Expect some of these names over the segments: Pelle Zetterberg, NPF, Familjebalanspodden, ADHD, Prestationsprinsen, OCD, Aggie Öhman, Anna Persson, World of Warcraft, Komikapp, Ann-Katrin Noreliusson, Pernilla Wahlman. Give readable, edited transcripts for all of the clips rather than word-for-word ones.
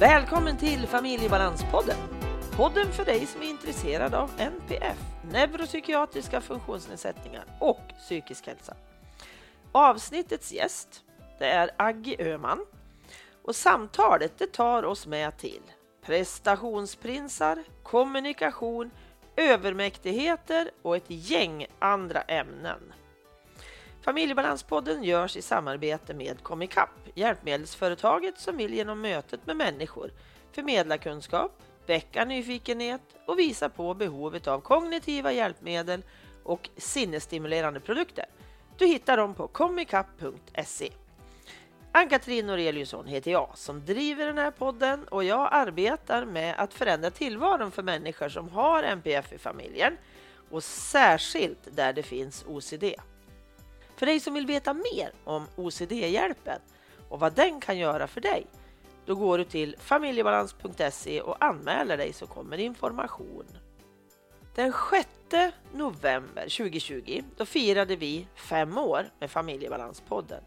Välkommen till Familjebalanspodden. Podden för dig som är intresserad av NPF, neuropsykiatriska funktionsnedsättningar och psykisk hälsa. Avsnittets gäst, det är Aggie Öhman. Och samtalet, det tar oss med till prestationsprinsar, kommunikation, övermäktigheter och ett gäng andra ämnen. Familjebalanspodden görs i samarbete med Komikapp, hjälpmedelsföretaget som vill genom mötet med människor förmedla kunskap, väcka nyfikenhet och visa på behovet av kognitiva hjälpmedel och sinnesstimulerande produkter. Du hittar dem på komikapp.se. Ann-Katrin Noreliusson heter jag som driver den här podden, och jag arbetar med att förändra tillvaron för människor som har NPF i familjen och särskilt där det finns OCD. För dig som vill veta mer om OCD-hjälpen och vad den kan göra för dig, då går du till familjebalans.se och anmäler dig så kommer information. Den 6 november 2020 då firade vi 5 år med Familjebalanspodden.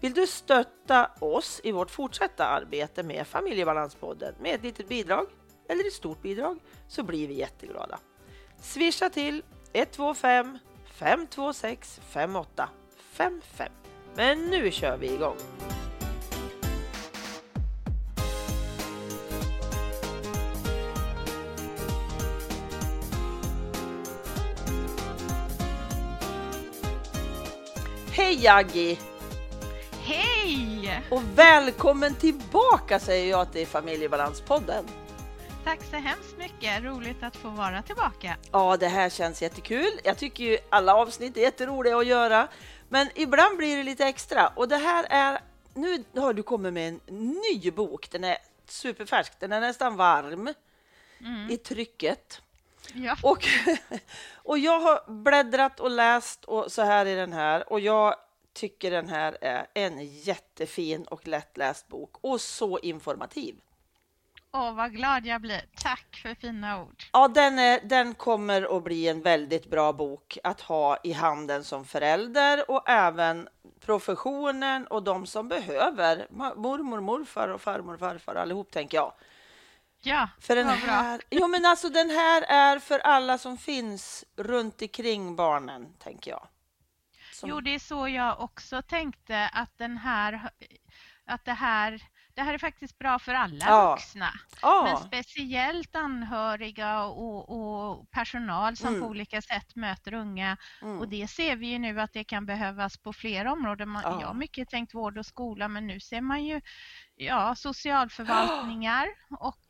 Vill du stötta oss i vårt fortsatta arbete med Familjebalanspodden med ett litet bidrag eller ett stort bidrag, så blir vi jätteglada. Swisha till 125 526 58 55. Men nu kör vi igång! Hej Aggie! Hej! Och välkommen tillbaka säger jag till Familjebalanspodden. Tack så hemskt mycket, roligt att få vara tillbaka. Ja, det här känns jättekul. Jag tycker ju alla avsnitt är jätteroliga att göra, men ibland blir det lite extra. Och det här är, nu har du kommit med en ny bok, den är superfärsk, den är nästan varm i trycket. Ja. Och jag har bläddrat och läst och så här i den här, och jag tycker den här är en jättefin och lättläst bok och så informativ. Åh, vad glad jag blir. Tack för fina ord. Ja, den kommer att bli en väldigt bra bok att ha i handen som förälder och även professionen och de som behöver. Mormor, morfar och farmor, farfar allihop tänker jag. Ja, för den här, bra. Jo, men alltså den här är för alla som finns runt omkring barnen tänker jag. Som... Jo, det är så jag också tänkte att det här är faktiskt bra för alla vuxna. Ja. Men speciellt anhöriga och personal som på olika sätt möter unga. Och det ser vi ju nu att det kan behövas på flera områden. Jag har mycket tänkt vård och skola, men nu ser man ju socialförvaltningar och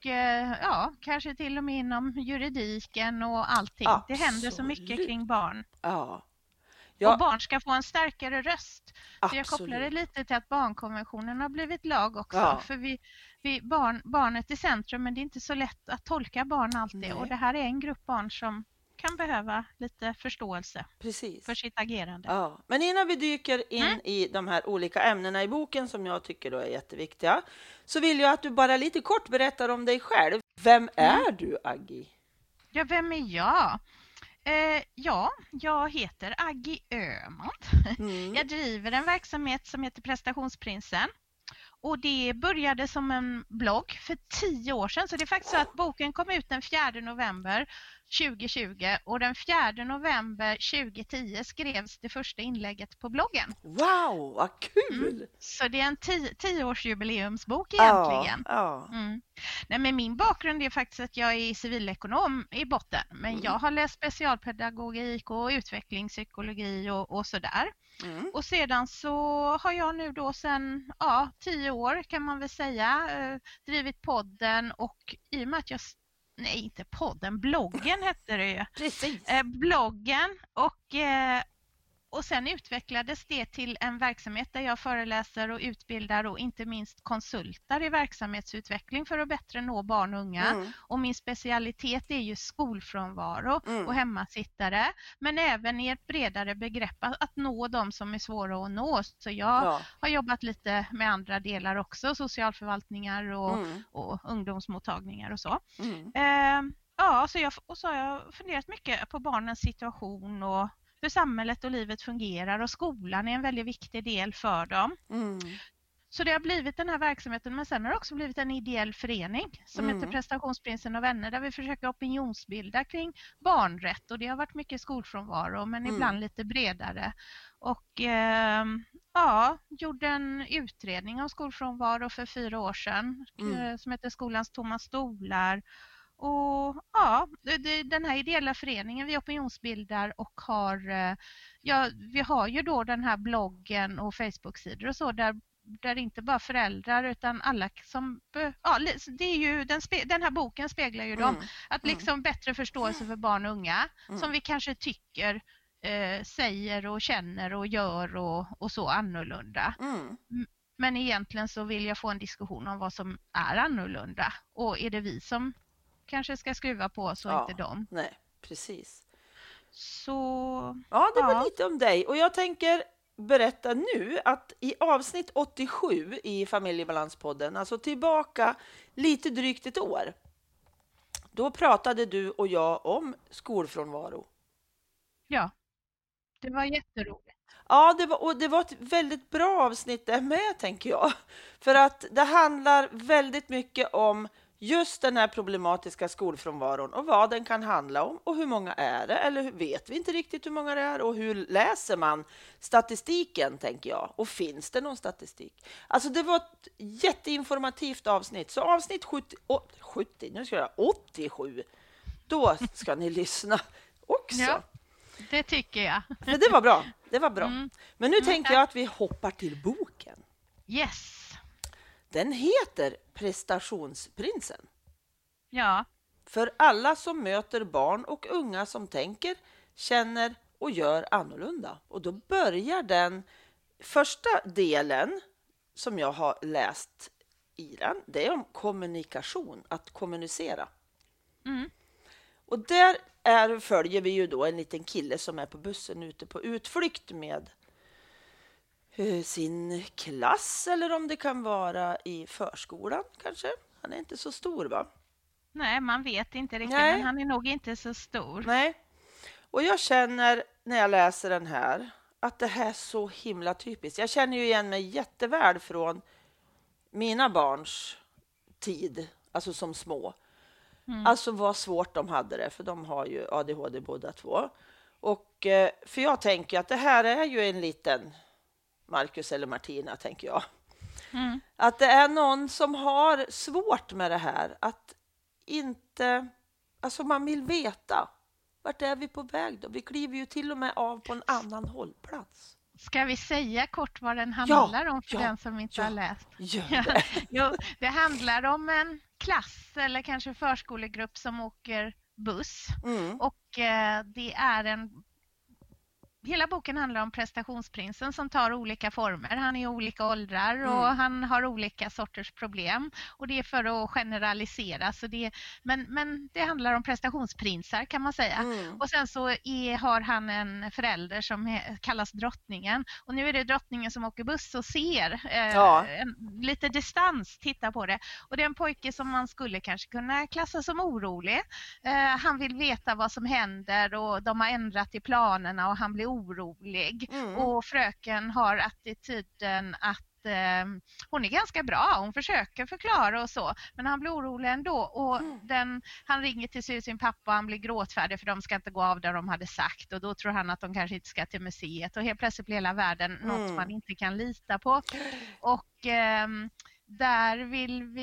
kanske till och med inom juridiken och allting. Absolut. Det händer så mycket kring barn. Ja. Ja. Och barn ska få en starkare röst. Så jag kopplar det lite till att barnkonventionen har blivit lag också. Ja. För barnet är i centrum, men det är inte så lätt att tolka barn alltid. Nej. Och det här är en grupp barn som kan behöva lite förståelse. Precis. För sitt agerande. Ja. Men innan vi dyker in i de här olika ämnena i boken som jag tycker då är jätteviktiga, så vill jag att du bara lite kort berättar om dig själv. Vem är du, Aggie? Ja, vem är jag? Jag heter Aggie Öhman. Jag driver en verksamhet som heter Prestationsprinsen. Och det började som en blogg för 10 år sedan. Så det är faktiskt så att boken kom ut den 4 november 2020. Och den 4 november 2010 skrevs det första inlägget på bloggen. Wow, vad kul! Så det är en 10-årsjubileumsbok egentligen. Nej, men min bakgrund är faktiskt att jag är civilekonom i botten. Men jag har läst specialpedagogik och utvecklingspsykologi och sådär. Och sedan så har jag nu då sedan 10 år kan man väl säga drivit podden, och i och med att jag bloggen hette det ju. Precis. Bloggen och sen utvecklades det till en verksamhet där jag föreläser och utbildar och inte minst konsultar i verksamhetsutveckling för att bättre nå barn och unga. Och min specialitet är ju skolfrånvaro och hemmasittare, men även i ett bredare begrepp att nå de som är svåra att nå. Så jag har jobbat lite med andra delar också, socialförvaltningar och ungdomsmottagningar och så. Så har jag funderat mycket på barnens situation och hur samhället och livet fungerar, och skolan är en väldigt viktig del för dem. Så det har blivit den här verksamheten, men sen har det också blivit en ideell förening som heter Prestationsprinsen och vänner, där vi försöker opinionsbilda kring barnrätt, och det har varit mycket skolfrånvaro men ibland lite bredare. Och gjorde en utredning om skolfrånvaro för 4 år sedan som heter Skolans tomma stolar. Och ja, den här ideella föreningen vi opinionsbildar och vi har ju då den här bloggen och Facebook-sidor och så där inte bara föräldrar utan alla som... Ja, det är ju, den här boken speglar ju dem. Att liksom bättre förståelse för barn och unga som vi kanske tycker... säger och känner och gör och så annorlunda. Men egentligen så vill jag få en diskussion om vad som är annorlunda. Och är det vi som kanske ska skruva på oss och inte dem? Nej, precis. Så... Ja, det var lite om dig. Och jag tänker berätta nu att i avsnitt 87 i Familjebalanspodden, alltså tillbaka lite drygt ett år, då pratade du och jag om skolfrånvaro. Ja. Det var jätteroligt. Ja, det var ett väldigt bra avsnitt där med, tänker jag. För att det handlar väldigt mycket om just den här problematiska skolfrånvaron och vad den kan handla om och hur många är det, eller vet vi inte riktigt hur många det är, och hur läser man statistiken, tänker jag. Och finns det någon statistik? Alltså det var ett jätteinformativt avsnitt. Så avsnitt 87, då ska ni lyssna också. Ja. Det tycker jag. Men det var bra. Det var bra. Men nu tänkte jag att vi hoppar till boken. Yes. Den heter Prestationsprinsen. Ja. För alla som möter barn och unga som tänker, känner och gör annorlunda. Och då börjar den första delen som jag har läst i den. Det är om kommunikation, att kommunicera. Och där följer vi ju då en liten kille som är på bussen ute på utflykt med sin klass, eller om det kan vara i förskolan kanske. Han är inte så stor, va? Nej, man vet inte riktigt. Nej. Men han är nog inte så stor. Nej. Och jag känner när jag läser den här att det här är så himla typiskt. Jag känner ju igen mig jätteväl från mina barns tid, alltså som små. Alltså vad svårt de hade det, för de har ju ADHD båda två. Och för jag tänker att det här är ju en liten Marcus eller Martina, tänker jag. Att det är någon som har svårt med det här, att inte, alltså man vill veta vart är vi på väg då? Vi kliver ju till och med av på en annan hållplats. Ska vi säga kort vad den handlar om för den som inte har läst? Gör det. Jo, det handlar om en klass eller kanske förskolegrupp som åker buss. Och det är hela boken handlar om prestationsprinsen som tar olika former. Han är i olika åldrar och han har olika sorters problem. Och det är för att generalisera. Så det, men det handlar om prestationsprinsar, kan man säga. Och sen så har han en förälder som kallas drottningen. Och nu är det drottningen som åker buss och ser lite distans, titta på det. Och det är en pojke som man skulle kanske kunna klassa som orolig. Han vill veta vad som händer och de har ändrat i planerna och han blir orolig. Och fröken har attityden att hon är ganska bra, hon försöker förklara och så, men han blir orolig ändå, och han ringer till sin pappa och han blir gråtfärdig för de ska inte gå av där de hade sagt, och då tror han att de kanske inte ska till museet, och helt plötsligt blir hela världen något man inte kan lita på. Och där vill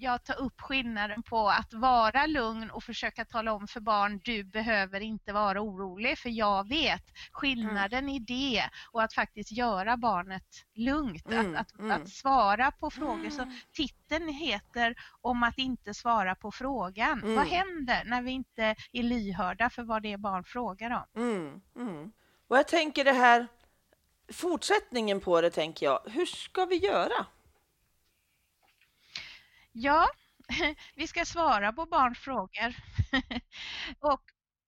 jag ta upp skillnaden på att vara lugn och försöka tala om för barn, du behöver inte vara orolig för jag vet skillnaden i det, och att faktiskt göra barnet lugnt, att svara på frågor. Så titeln heter om att inte svara på frågan. Vad händer när vi inte är lyhörda för vad det är barn frågar om? Och jag tänker det här, fortsättningen på det, tänker jag, hur ska vi göra? Ja, vi ska svara på barnfrågor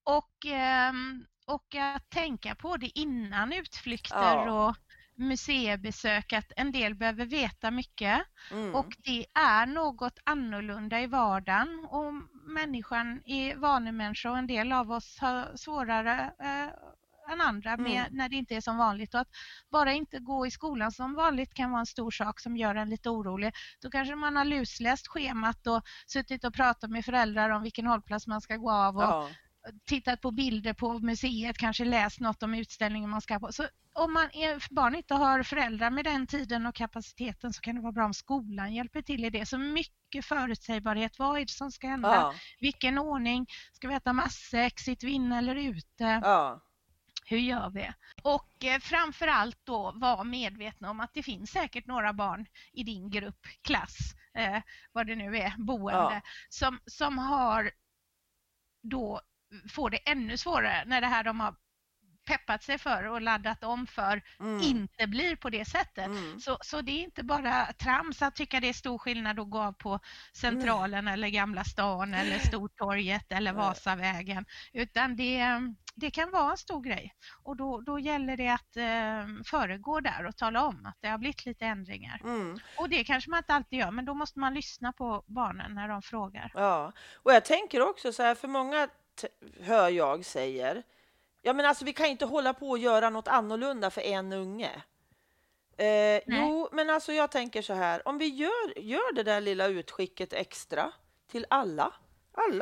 och att tänka på det innan utflykter och museibesök, att en del behöver veta mycket och det är något annorlunda i vardagen, och människan är vanemänniska och en del av oss har svårare än andra med, när det inte är som vanligt. Och att bara inte gå i skolan som vanligt kan vara en stor sak som gör en lite orolig. Då kanske man har lusläst schemat och suttit och pratat med föräldrar om vilken hållplats man ska gå av och tittat på bilder på museet, kanske läst något om utställningen man ska på. Så om man är, barn inte har föräldrar med den tiden och kapaciteten, så kan det vara bra om skolan hjälper till i det. Så mycket förutsägbarhet, vad är det som ska hända? Vilken ordning? Ska vi äta matsäck, vinn eller ute? Hur gör vi? Och framförallt då vara medvetna om att det finns säkert några barn i din grupp, klass, vad det nu är, boende, som har då får det ännu svårare när det här de har peppat sig för och laddat om för inte blir på det sättet. Så det är inte bara trams att tycka det är stor skillnad att gå av på Centralen eller Gamla stan eller Stortorget eller Vasavägen, utan det kan vara en stor grej, och då gäller det att föregå där och tala om att det har blivit lite ändringar. Och det kanske man inte alltid gör, men då måste man lyssna på barnen när de frågar. Ja, och jag tänker också så här, för många hör jag säger, ja men alltså vi kan inte hålla på och göra något annorlunda för en unge. Jo, men alltså jag tänker så här, om vi gör det där lilla utskicket extra till alla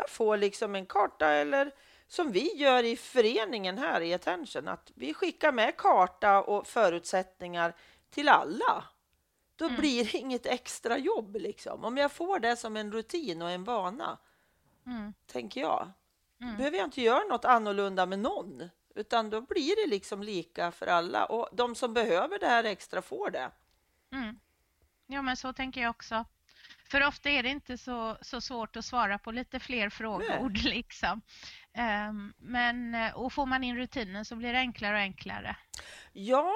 får liksom en karta, eller som vi gör i föreningen här i Attention, att vi skickar med karta och förutsättningar till alla. Då blir det inget extra jobb liksom. Om jag får det som en rutin och en vana, tänker jag. Behöver jag inte göra något annorlunda med någon, utan då blir det liksom lika för alla, och de som behöver det här extra får det. Ja, men så tänker jag också. För ofta är det inte så svårt att svara på lite fler frågor liksom. Och får man in rutinen så blir det enklare och enklare. Ja,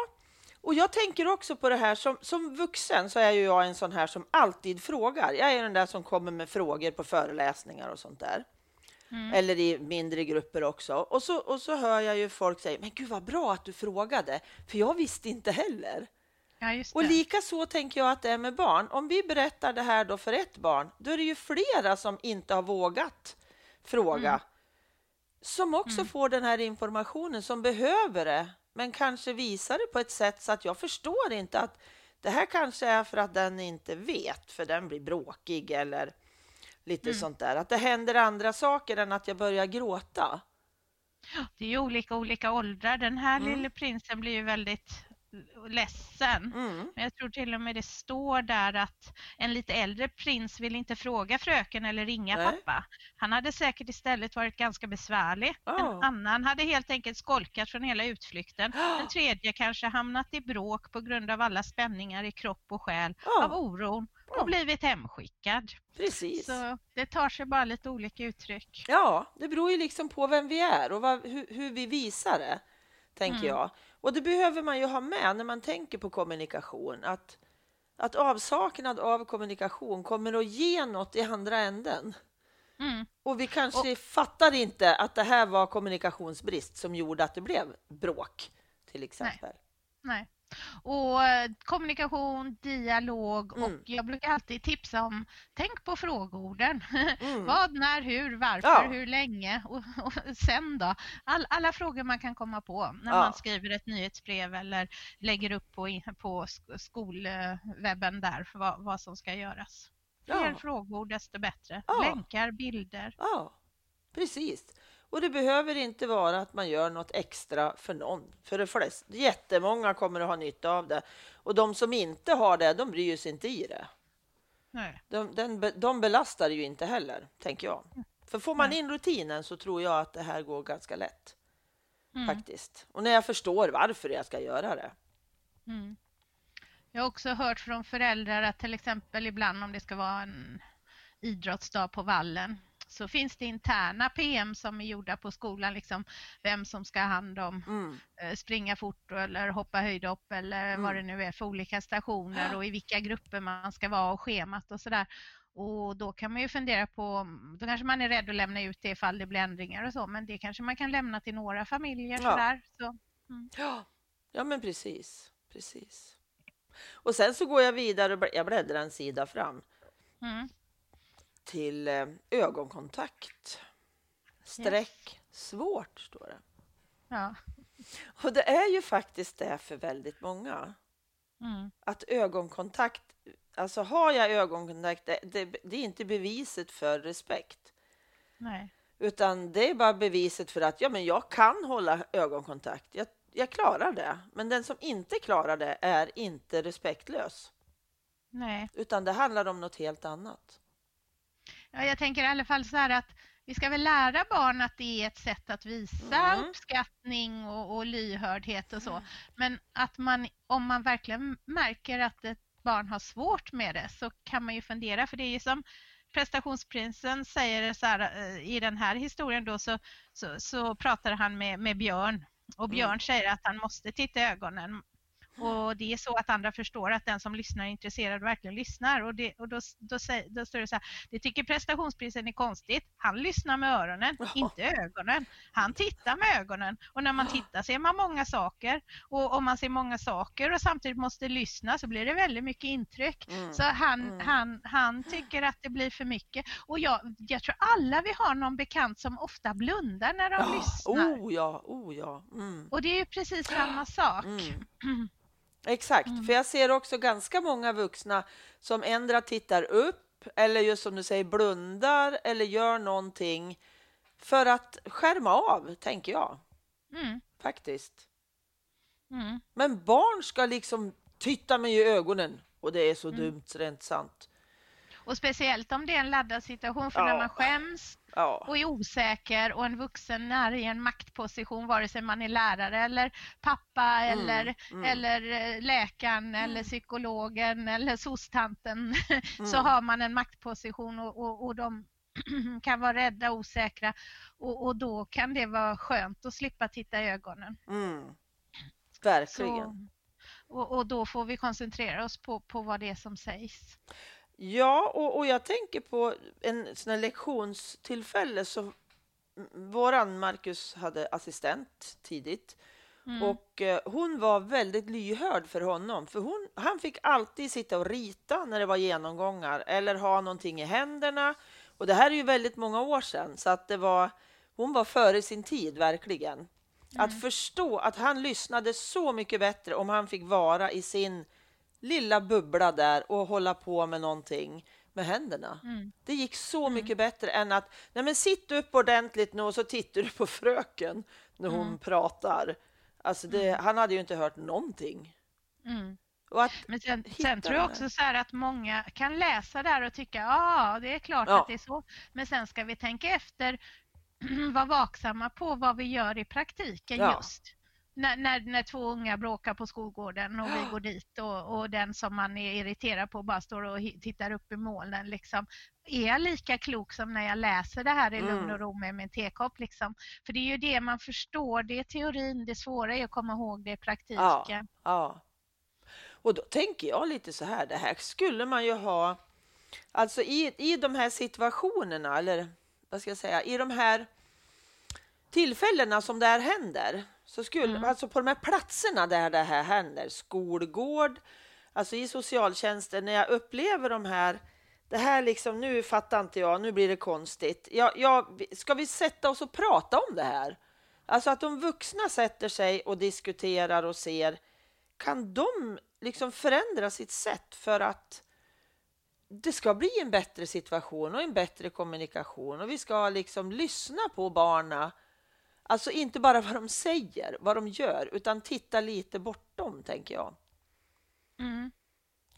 och jag tänker också på det här som vuxen, så är ju jag en sån här som alltid frågar. Jag är den där som kommer med frågor på föreläsningar och sånt där. Eller i mindre grupper också. Och så hör jag ju folk säga, men gud vad bra att du frågade, för jag visste inte heller. Ja, just det. Och lika så tänker jag att det är med barn. Om vi berättar det här då för ett barn, då är det ju flera som inte har vågat fråga. Som också får den här informationen, som behöver det, men kanske visar det på ett sätt så att jag förstår inte att det här kanske är för att den inte vet, för den blir bråkig eller lite sånt där. Att det händer andra saker än att jag börjar gråta. Det är ju olika åldrar. Den här lille prinsen blir ju väldigt ledsen. Men jag tror till och med det står där att en lite äldre prins vill inte fråga fröken eller ringa pappa. Han hade säkert istället varit ganska besvärlig. En annan hade helt enkelt skolkat från hela utflykten. En tredje kanske hamnat i bråk på grund av alla spänningar i kropp och själ av oron och blivit hemskickad. Precis. Så det tar sig bara lite olika uttryck. Ja, det beror ju liksom på vem vi är och hur vi visar det, tänker jag. Och det behöver man ju ha med när man tänker på kommunikation. Att avsaknad av kommunikation kommer att ge något i andra änden. Och vi kanske fattar inte att det här var kommunikationsbrist som gjorde att det blev bråk, till exempel. Nej. Och kommunikation, dialog och jag brukar alltid tipsa om, tänk på frågeorden. Vad, när, hur, varför, hur länge och sen då. Alla frågor man kan komma på när man skriver ett nyhetsbrev eller lägger upp på skolwebben där för vad som ska göras. Fler frågor desto bättre. Länkar, bilder. Ja, precis. Och det behöver inte vara att man gör något extra för någon. För de flesta, jättemånga kommer att ha nytta av det. Och de som inte har det, de bryr sig inte i det. Nej. De belastar ju inte heller, tänker jag. För får man in rutinen så tror jag att det här går ganska lätt. Faktiskt. Och när jag förstår varför jag ska göra det. Jag har också hört från föräldrar att till exempel ibland om det ska vara en idrottsdag på vallen, så finns det interna PM som är gjorda på skolan, liksom vem som ska hand om springa fort eller hoppa höjdhopp eller vad det nu är för olika stationer och i vilka grupper man ska vara och schemat och sådär. Och då kan man ju fundera på, då kanske man är rädd att lämna ut det ifall det blir ändringar och så, men det kanske man kan lämna till några familjer sådär. Så. Ja, men precis. Och sen så går jag vidare och jag bläddrar en sida fram. Till ögonkontakt. Svårt står det. Ja. Och det är ju faktiskt det för väldigt många. Mm. Att ögonkontakt, alltså har jag ögonkontakt, det är inte beviset för respekt. Nej. Utan det är bara beviset för att ja, men jag kan hålla ögonkontakt. Jag klarar det. Men den som inte klarar det är inte respektlös. Nej. Utan det handlar om något helt annat. Ja, jag tänker i alla fall så här att vi ska väl lära barn att det är ett sätt att visa uppskattning och lyhördhet och så. Mm. Men att man, om man verkligen märker att ett barn har svårt med det, så kan man ju fundera. För det är ju som Prestationsprinsen säger så här, i den här historien då, så pratar han med Björn. Och Björn säger att han måste titta i ögonen. Och det är så att andra förstår att den som lyssnar är intresserad och verkligen lyssnar. Och då står det så här: det tycker Prestationsprisen är konstigt. Han lyssnar med öronen, inte ögonen. Han tittar med ögonen. Och när man tittar ser man många saker. Och om man ser många saker och samtidigt måste lyssna, så blir det väldigt mycket intryck. Så han tycker att det blir för mycket. Och jag tror alla vi har någon bekant som ofta blundar när de lyssnar. Oh ja. Mm. Och det är ju precis samma sak. Mm. Exakt, för jag ser också ganska många vuxna som ändra tittar upp eller just som du säger blundar eller gör någonting för att skärma av, tänker jag. Faktiskt. Men barn ska liksom titta mig i ögonen, och det är så dumt rent sant. Och speciellt om det är en laddad situation, för när man skäms och är osäker och en vuxen är i en maktposition, vare sig man är lärare eller pappa eller läkaren eller psykologen eller sostanten, så har man en maktposition och de kan vara rädda, osäkra, och då kan det vara skönt att slippa titta i ögonen. Verkligen. Så, och då får vi koncentrera oss på vad det är som sägs. Ja, och jag tänker på en sån här lektionstillfälle, så våran Marcus hade assistent tidigt och hon var väldigt lyhörd för honom, för han fick alltid sitta och rita när det var genomgångar eller ha någonting i händerna, och det här är ju väldigt många år sedan, så att hon var före sin tid verkligen. Att förstå att han lyssnade så mycket bättre om han fick vara i sin lilla bubbla där och hålla på med någonting med händerna. Det gick så mycket bättre än att nej, men sitt upp ordentligt nu och så tittar du på fröken när hon pratar. Alltså han hade ju inte hört någonting. Och att men sen tror jag också så här att många kan läsa där och tycka det är klart att det är så. Men sen ska vi tänka efter, vara vaksamma på vad vi gör i praktiken just. När två unga bråkar på skolgården och vi går dit och den som man är irriterad på bara står och tittar upp i molnen liksom. Är jag lika klok som när jag läser det här i lugn och ro med min tekopp liksom? För det är ju det man förstår, det är teorin, det svåra är att komma ihåg det i praktiken. Ja. Och då tänker jag lite så här, det här skulle man ju ha, alltså i de här situationerna, eller vad ska jag säga, i de här tillfällena som det här händer, så skulle, alltså på de här platserna där det här händer, skolgård, alltså i socialtjänsten, när jag upplever det här liksom, nu fattar inte jag, nu blir det konstigt. Ska vi sätta oss och prata om det här? Alltså att de vuxna sätter sig och diskuterar och ser, kan de liksom förändra sitt sätt för att det ska bli en bättre situation och en bättre kommunikation, och vi ska liksom lyssna på barna. Alltså inte bara vad de säger, vad de gör, utan titta lite bortom, tänker jag.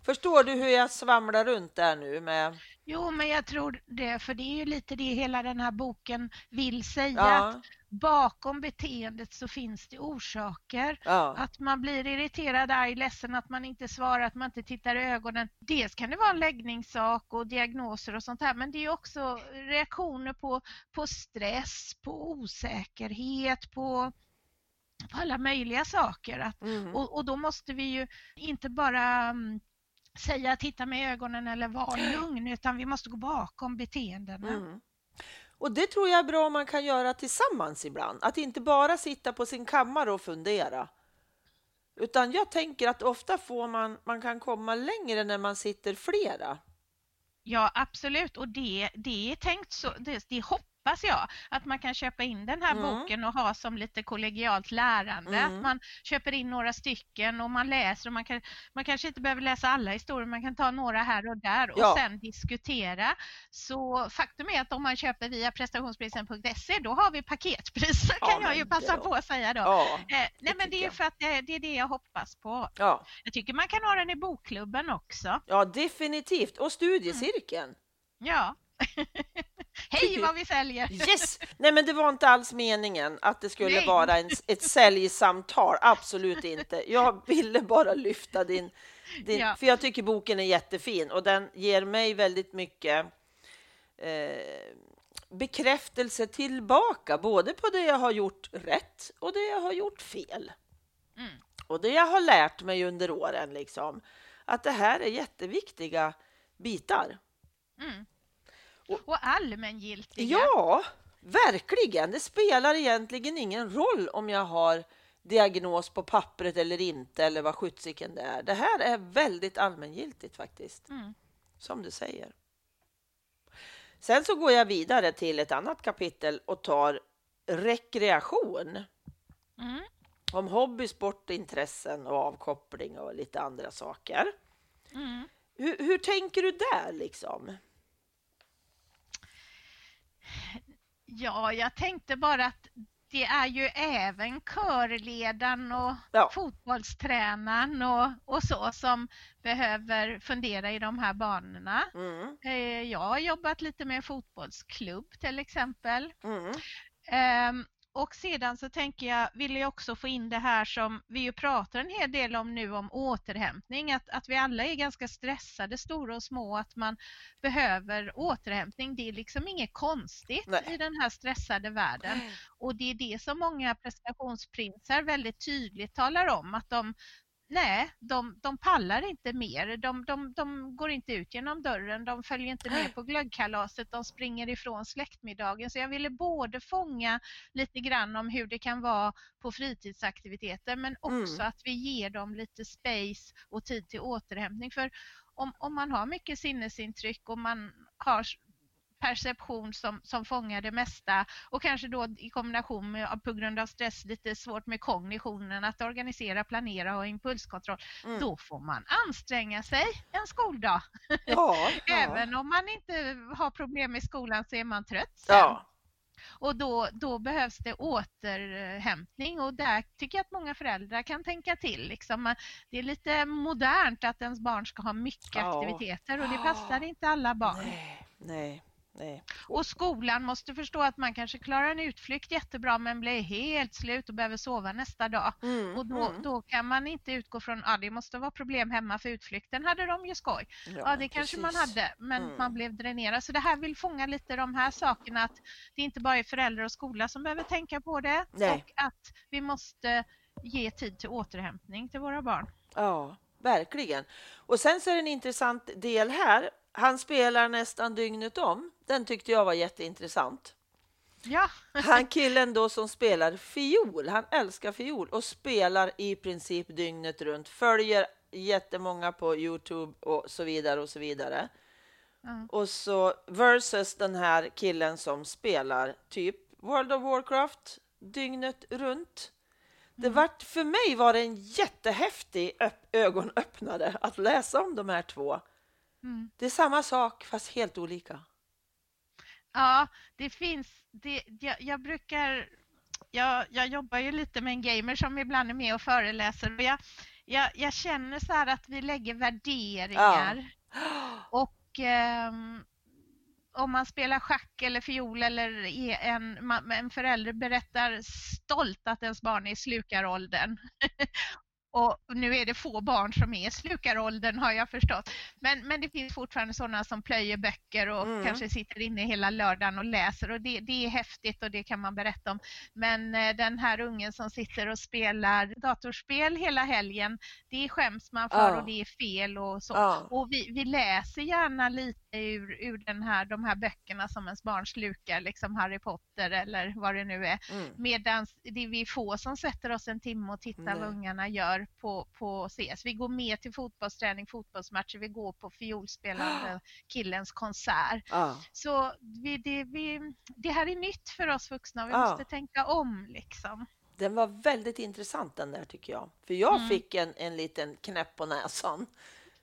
Förstår du hur jag svamlar runt där nu med? Jo, men jag tror det, för det är ju lite det hela den här boken vill säga. Att bakom beteendet så finns det orsaker. Att man blir irriterad, arg, ledsen, att man inte svarar, att man inte tittar i ögonen. Dels kan det vara en läggningssak och diagnoser och sånt här, men det är ju också reaktioner på stress, på osäkerhet, på alla möjliga saker. Och då måste vi ju inte bara säga titta med ögonen eller var lugn, utan vi måste gå bakom beteendena. Och det tror jag är bra om man kan göra tillsammans ibland. Att inte bara sitta på sin kammare och fundera. Utan jag tänker att ofta får man kan komma längre när man sitter flera. Ja, absolut. Och det är tänkt så, det hoppas jag att man kan köpa in den här boken och ha som lite kollegialt lärande. Att man köper in några stycken och man läser. Och man kanske inte behöver läsa alla historier. Man kan ta några här och där och sen diskutera. Så faktum är att om man köper via prestationsprisen.se, då har vi paketpriser kan jag ju passa på att säga då. Ja, nej men det är ju för att det är det jag hoppas på. Ja. Jag tycker man kan ha den i bokklubben också. Ja, definitivt. Och studiecirkeln. Ja. Hej vad vi säljer. Yes. Nej men det var inte alls meningen att det skulle vara ett säljsamtal. Absolut inte. Jag ville bara lyfta din för jag tycker boken är jättefin och den ger mig väldigt mycket bekräftelse tillbaka, både på det jag har gjort rätt och det jag har gjort fel. Och det jag har lärt mig under åren liksom, att det här är jätteviktiga bitar. Och allmängiltiga. Ja, verkligen. Det spelar egentligen ingen roll om jag har diagnos på pappret eller inte, eller vad sjuttsiken det är. Det här är väldigt allmängiltigt faktiskt, som du säger. Sen så går jag vidare till ett annat kapitel och tar rekreation. Om hobby, sport, intressen och avkoppling och lite andra saker. Hur tänker du där liksom? Ja, jag tänkte bara att det är ju även körledaren och fotbollstränaren och så som behöver fundera i de här banorna. Jag har jobbat lite med fotbollsklubb till exempel. Och sedan så tänker jag, vill jag också få in det här som vi ju pratar en hel del om nu, om återhämtning. Att vi alla är ganska stressade, stora och små, att man behöver återhämtning. Det är liksom inget konstigt i den här stressade världen. Och det är det som många prestationsprinsar väldigt tydligt talar om, att de pallar inte mer. De går inte ut genom dörren. De följer inte med på glöggkalaset. De springer ifrån släktmiddagen. Så jag ville både fånga lite grann om hur det kan vara på fritidsaktiviteter. Men också att vi ger dem lite space och tid till återhämtning. För om man har mycket sinnesintryck och man har perception som fångar det mesta, och kanske då i kombination med, på grund av stress, lite svårt med kognitionen, att organisera, planera och impulskontroll, då får man anstränga sig en skoldag. Även om man inte har problem i skolan så är man trött sen. Och då behövs det återhämtning, och där tycker jag att många föräldrar kan tänka till. Liksom, det är lite modernt att ens barn ska ha mycket aktiviteter, och det passar inte alla barn. Nej. Och skolan måste förstå att man kanske klarar en utflykt jättebra men blir helt slut och behöver sova nästa dag. Och då kan man inte utgå från det måste vara problem hemma för utflykten hade de ju skoj. Kanske man hade, men man blev dränerad. Så det här vill fånga lite de här sakerna, att det inte bara är föräldrar och skola som behöver tänka på det. Och att vi måste ge tid till återhämtning till våra barn. Ja, verkligen. Och sen så är det en intressant del här. Han spelar nästan dygnet om. Den tyckte jag var jätteintressant. Ja. Han killen då som spelar fiol. Han älskar fiol och spelar i princip dygnet runt. Följer jättemånga på YouTube och så vidare och så vidare. Och så versus den här killen som spelar typ World of Warcraft dygnet runt. För mig var det en jättehäftig ögonöppnare att läsa om de här två. Det är samma sak fast helt olika. Ja, det finns. Jag jobbar ju lite med en gamer som ibland är med och föreläser. Och jag känner så här att vi lägger värderingar. Och om man spelar schack eller fiol, eller en förälder berättar stolt att ens barn är i slukaråldern. Och nu är det få barn som är i slukaråldern, har jag förstått. Men det finns fortfarande sådana som plöjer böcker och kanske sitter inne hela lördagen och läser. Och det är häftigt och det kan man berätta om. Men den här ungen som sitter och spelar datorspel hela helgen, det skäms man för och det är fel och så. Och vi läser gärna lite ur de här böckerna som ens barn slukar, liksom Harry Potter eller vad det nu är. Mm. Medan det är vi få som sätter oss en timme och tittar vad ungarna gör på CS. Vi går med till fotbollsträning, fotbollsmatcher, vi går på fiolspelande killens konsert. Så det här är nytt för oss vuxna, vi måste tänka om liksom. Den var väldigt intressant den där, tycker jag. För jag fick en liten knäpp på näsan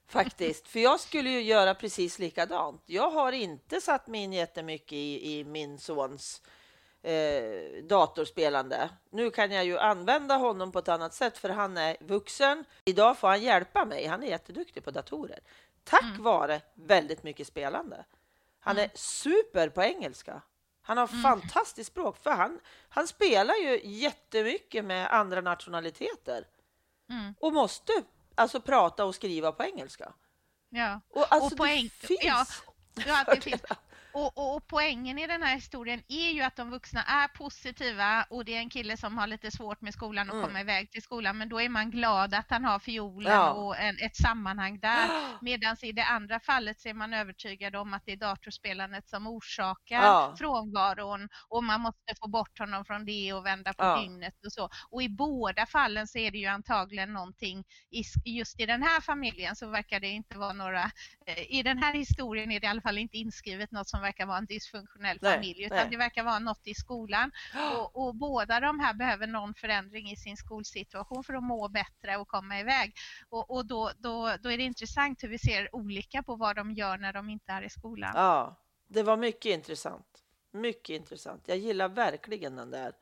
faktiskt. För jag skulle ju göra precis likadant. Jag har inte satt mig in jättemycket i min sons datorspelande. Nu kan jag ju använda honom på ett annat sätt för han är vuxen. Idag får han hjälpa mig. Han är jätteduktig på datorer. Tack vare väldigt mycket spelande. Han är super på engelska. Han har fantastiskt språk, för han spelar ju jättemycket med andra nationaliteter. Och måste alltså prata och skriva på engelska. Ja. Och alltså och finns. Ja, det finns. Och poängen i den här historien är ju att de vuxna är positiva, och det är en kille som har lite svårt med skolan och kommer iväg till skolan, men då är man glad att han har fiolen och ett sammanhang där. Medan i det andra fallet så är man övertygad om att det är datorspelandet som orsakar frånvaron, och man måste få bort honom från det och vända på dygnet och så. Och i båda fallen så är det ju antagligen någonting, just i den här familjen så verkar det inte vara några, i den här historien är det i alla fall inte inskrivet något som verkar vara en dysfunktionell familj, utan det verkar vara något i skolan, och båda de här behöver någon förändring i sin skolsituation för att må bättre och komma iväg, och då är det intressant hur vi ser olika på vad de gör när de inte är i skolan. Ja, det var mycket intressant, jag gillar verkligen den där.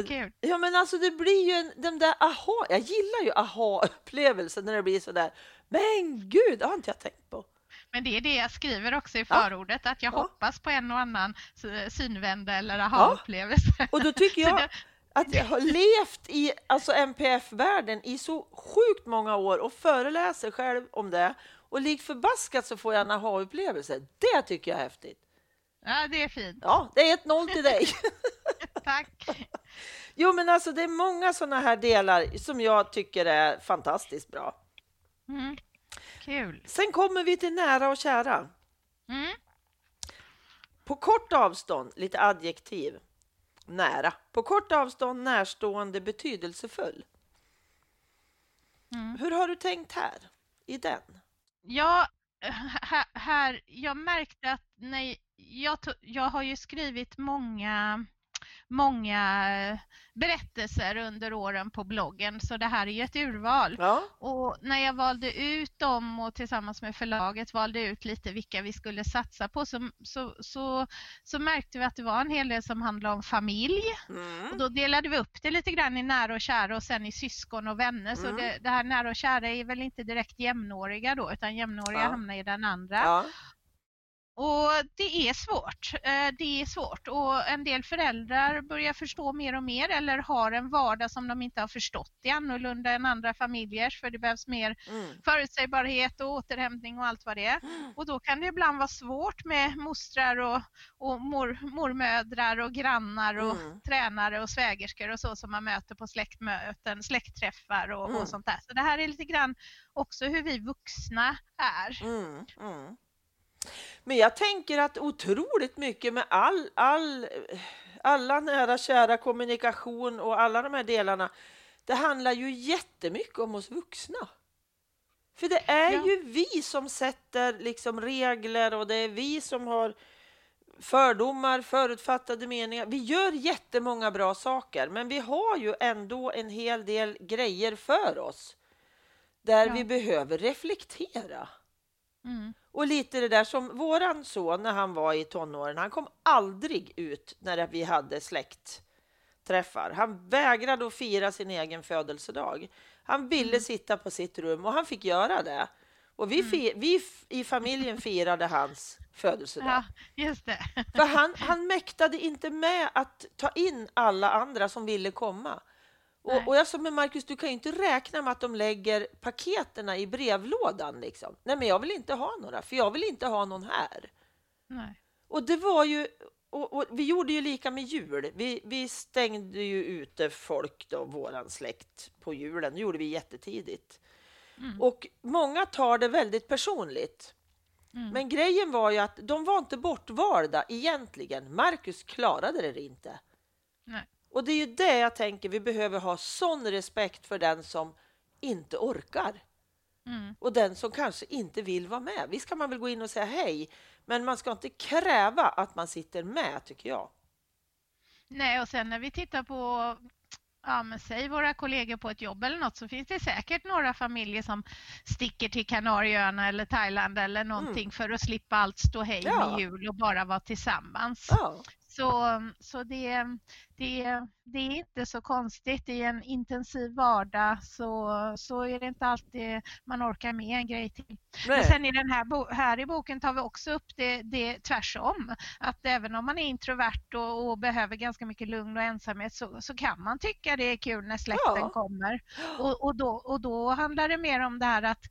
Okay. Ja, men alltså det blir ju den där aha, jag gillar ju aha-upplevelsen när det blir så där. Men gud, det har inte jag tänkt på. Men det är det jag skriver också i förordet, att jag hoppas på en och annan synvända eller aha-upplevelse. Ja. Och då tycker jag att jag har levt i alltså NPF-världen i så sjukt många år och föreläser själv om det. Och likt förbaskat så får jag en aha-upplevelse. Det tycker jag är häftigt. Ja, det är fint. Ja, det är 1-0 till dig. Tack. Jo, men alltså det är många sådana här delar som jag tycker är fantastiskt bra. Mm. Kul. Sen kommer vi till nära och kära. På kort avstånd, lite adjektiv. Nära. På kort avstånd, närstående, betydelsefull. Hur har du tänkt här? I den? Ja, här jag märkte att jag har ju skrivit många berättelser under åren på bloggen, så det här är ju ett urval. Ja. Och när jag valde ut dem och tillsammans med förlaget valde ut lite vilka vi skulle satsa på, så märkte vi att det var en hel del som handlade om familj. Och då delade vi upp det lite grann i nära och kära och sen i syskon och vänner. Så det här nära och kära är väl inte direkt jämnåriga då, utan jämnåriga hamnar i den andra. Ja. Och det är svårt, och en del föräldrar börjar förstå mer och mer, eller har en vardag som de inte har förstått i annorlunda än andra familjers, för det behövs mer förutsägbarhet och återhämtning och allt vad det är. Och då kan det ibland vara svårt med mostrar och mormödrar och grannar och tränare och svägerskor och så, som man möter på släktmöten, släktträffar och sånt där. Så det här är lite grann också hur vi vuxna är. Men jag tänker att otroligt mycket med alla nära kära kommunikation och alla de här delarna, det handlar ju jättemycket om oss vuxna. För det är ju vi som sätter liksom regler, och det är vi som har fördomar, förutfattade meningar. Vi gör jättemånga bra saker, men vi har ju ändå en hel del grejer för oss där vi behöver reflektera. Och lite det där som våran son när han var i tonåren, han kom aldrig ut när vi hade släktträffar. Han vägrade att fira sin egen födelsedag. Han ville sitta på sitt rum, och han fick göra det. Och vi i familjen firade hans födelsedag. Ja, just det. För han mäktade inte med att ta in alla andra som ville komma. Och jag sa, men Marcus, du kan ju inte räkna med att de lägger paketerna i brevlådan liksom. Nej, men jag vill inte ha några, för jag vill inte ha någon här. Nej. Och det var ju, och vi gjorde ju lika med jul. Vi stängde ju ute folk då, våran släkt, på julen. Det gjorde vi jättetidigt. Och många tar det väldigt personligt. Mm. Men grejen var ju att de var inte bortvalda egentligen. Marcus klarade det inte. Nej. Och det är ju det jag tänker. Vi behöver ha sån respekt för den som inte orkar. Mm. Och den som kanske inte vill vara med. Visst kan man väl gå in och säga hej. Men man ska inte kräva att man sitter med, tycker jag. Nej, och sen när vi tittar på... Ja, men säg våra kollegor på ett jobb eller något, så finns det säkert några familjer som sticker till Kanarieöarna eller Thailand eller någonting för att slippa allt stå hej med jul och bara vara tillsammans. Oh. Så det är inte så konstigt. I en intensiv vardag så är det inte alltid man orkar med en grej till. Nej. Men sen i den här i boken tar vi också upp det tvärsom. Att även om man är introvert och behöver ganska mycket lugn och ensamhet, så kan man tycka det är kul när släkten kommer. Och då handlar det mer om det här att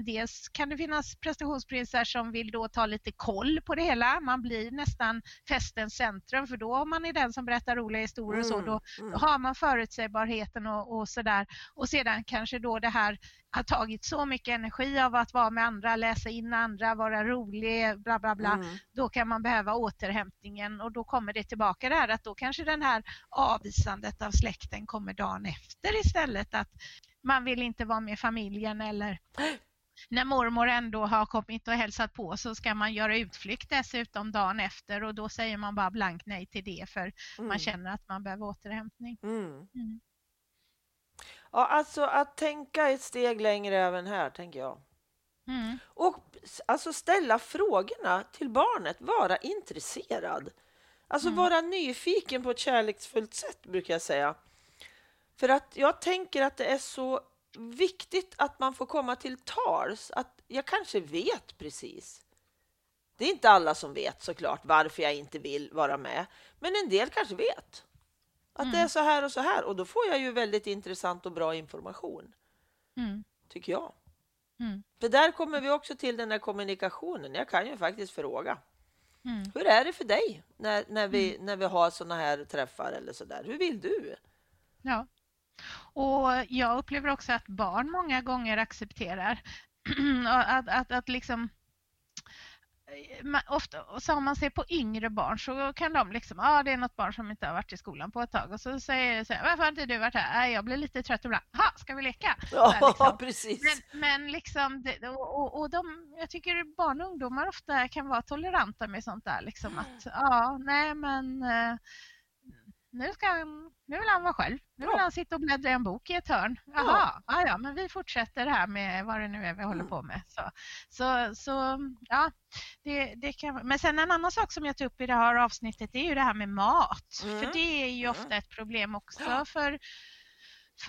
dels kan det finnas prestationsprinsar som vill då ta lite koll på det hela. Man blir nästan festens centrum, för då om man är den som berättar roliga historier och så, då har man förutsägbarheten och sådär. Och sedan kanske då det här har tagit så mycket energi av att vara med andra, läsa in andra, vara rolig, bla bla bla. Mm. Då kan man behöva återhämtningen, och då kommer det tillbaka där att då kanske den här avvisandet av släkten kommer dagen efter istället, att man vill inte vara med familjen, eller när mormor ändå har kommit och hälsat på så ska man göra utflykt dessutom dagen efter, och då säger man bara blankt nej till det, för man känner att man behöver återhämtning. Mm. Ja, alltså att tänka ett steg längre även här, tänker jag. Mm. Och alltså ställa frågorna till barnet, vara intresserad. Alltså vara nyfiken på ett kärleksfullt sätt, brukar jag säga. För att jag tänker att det är så viktigt att man får komma till tals, att jag kanske vet precis. Det är inte alla som vet såklart varför jag inte vill vara med, men en del kanske vet att det är så här, och då får jag ju väldigt intressant och bra information, tycker jag. För där kommer vi också till den här kommunikationen. Jag kan ju faktiskt fråga, hur är det för dig när vi har såna här träffar eller så där? Hur vill du? Ja. Och jag upplever också att barn många gånger accepterar att liksom, ofta, och så om man ser på yngre barn så kan de liksom, det är något barn som inte har varit i skolan på ett tag, och så säger de, varför har inte du varit här? Jag blir lite trött ibland. Ska vi leka? Ja, liksom. Precis. Men liksom, jag tycker barn och ungdomar ofta kan vara toleranta med sånt där liksom, att nu vill han vara själv. Nu vill han sitta och bläddra i en bok i ett hörn. Jaha, ja, men vi fortsätter här med vad det nu är vi håller på med. Det kan. Men sen en annan sak som jag tog upp i det här avsnittet är ju det här med mat. För det är ju ofta ett problem också för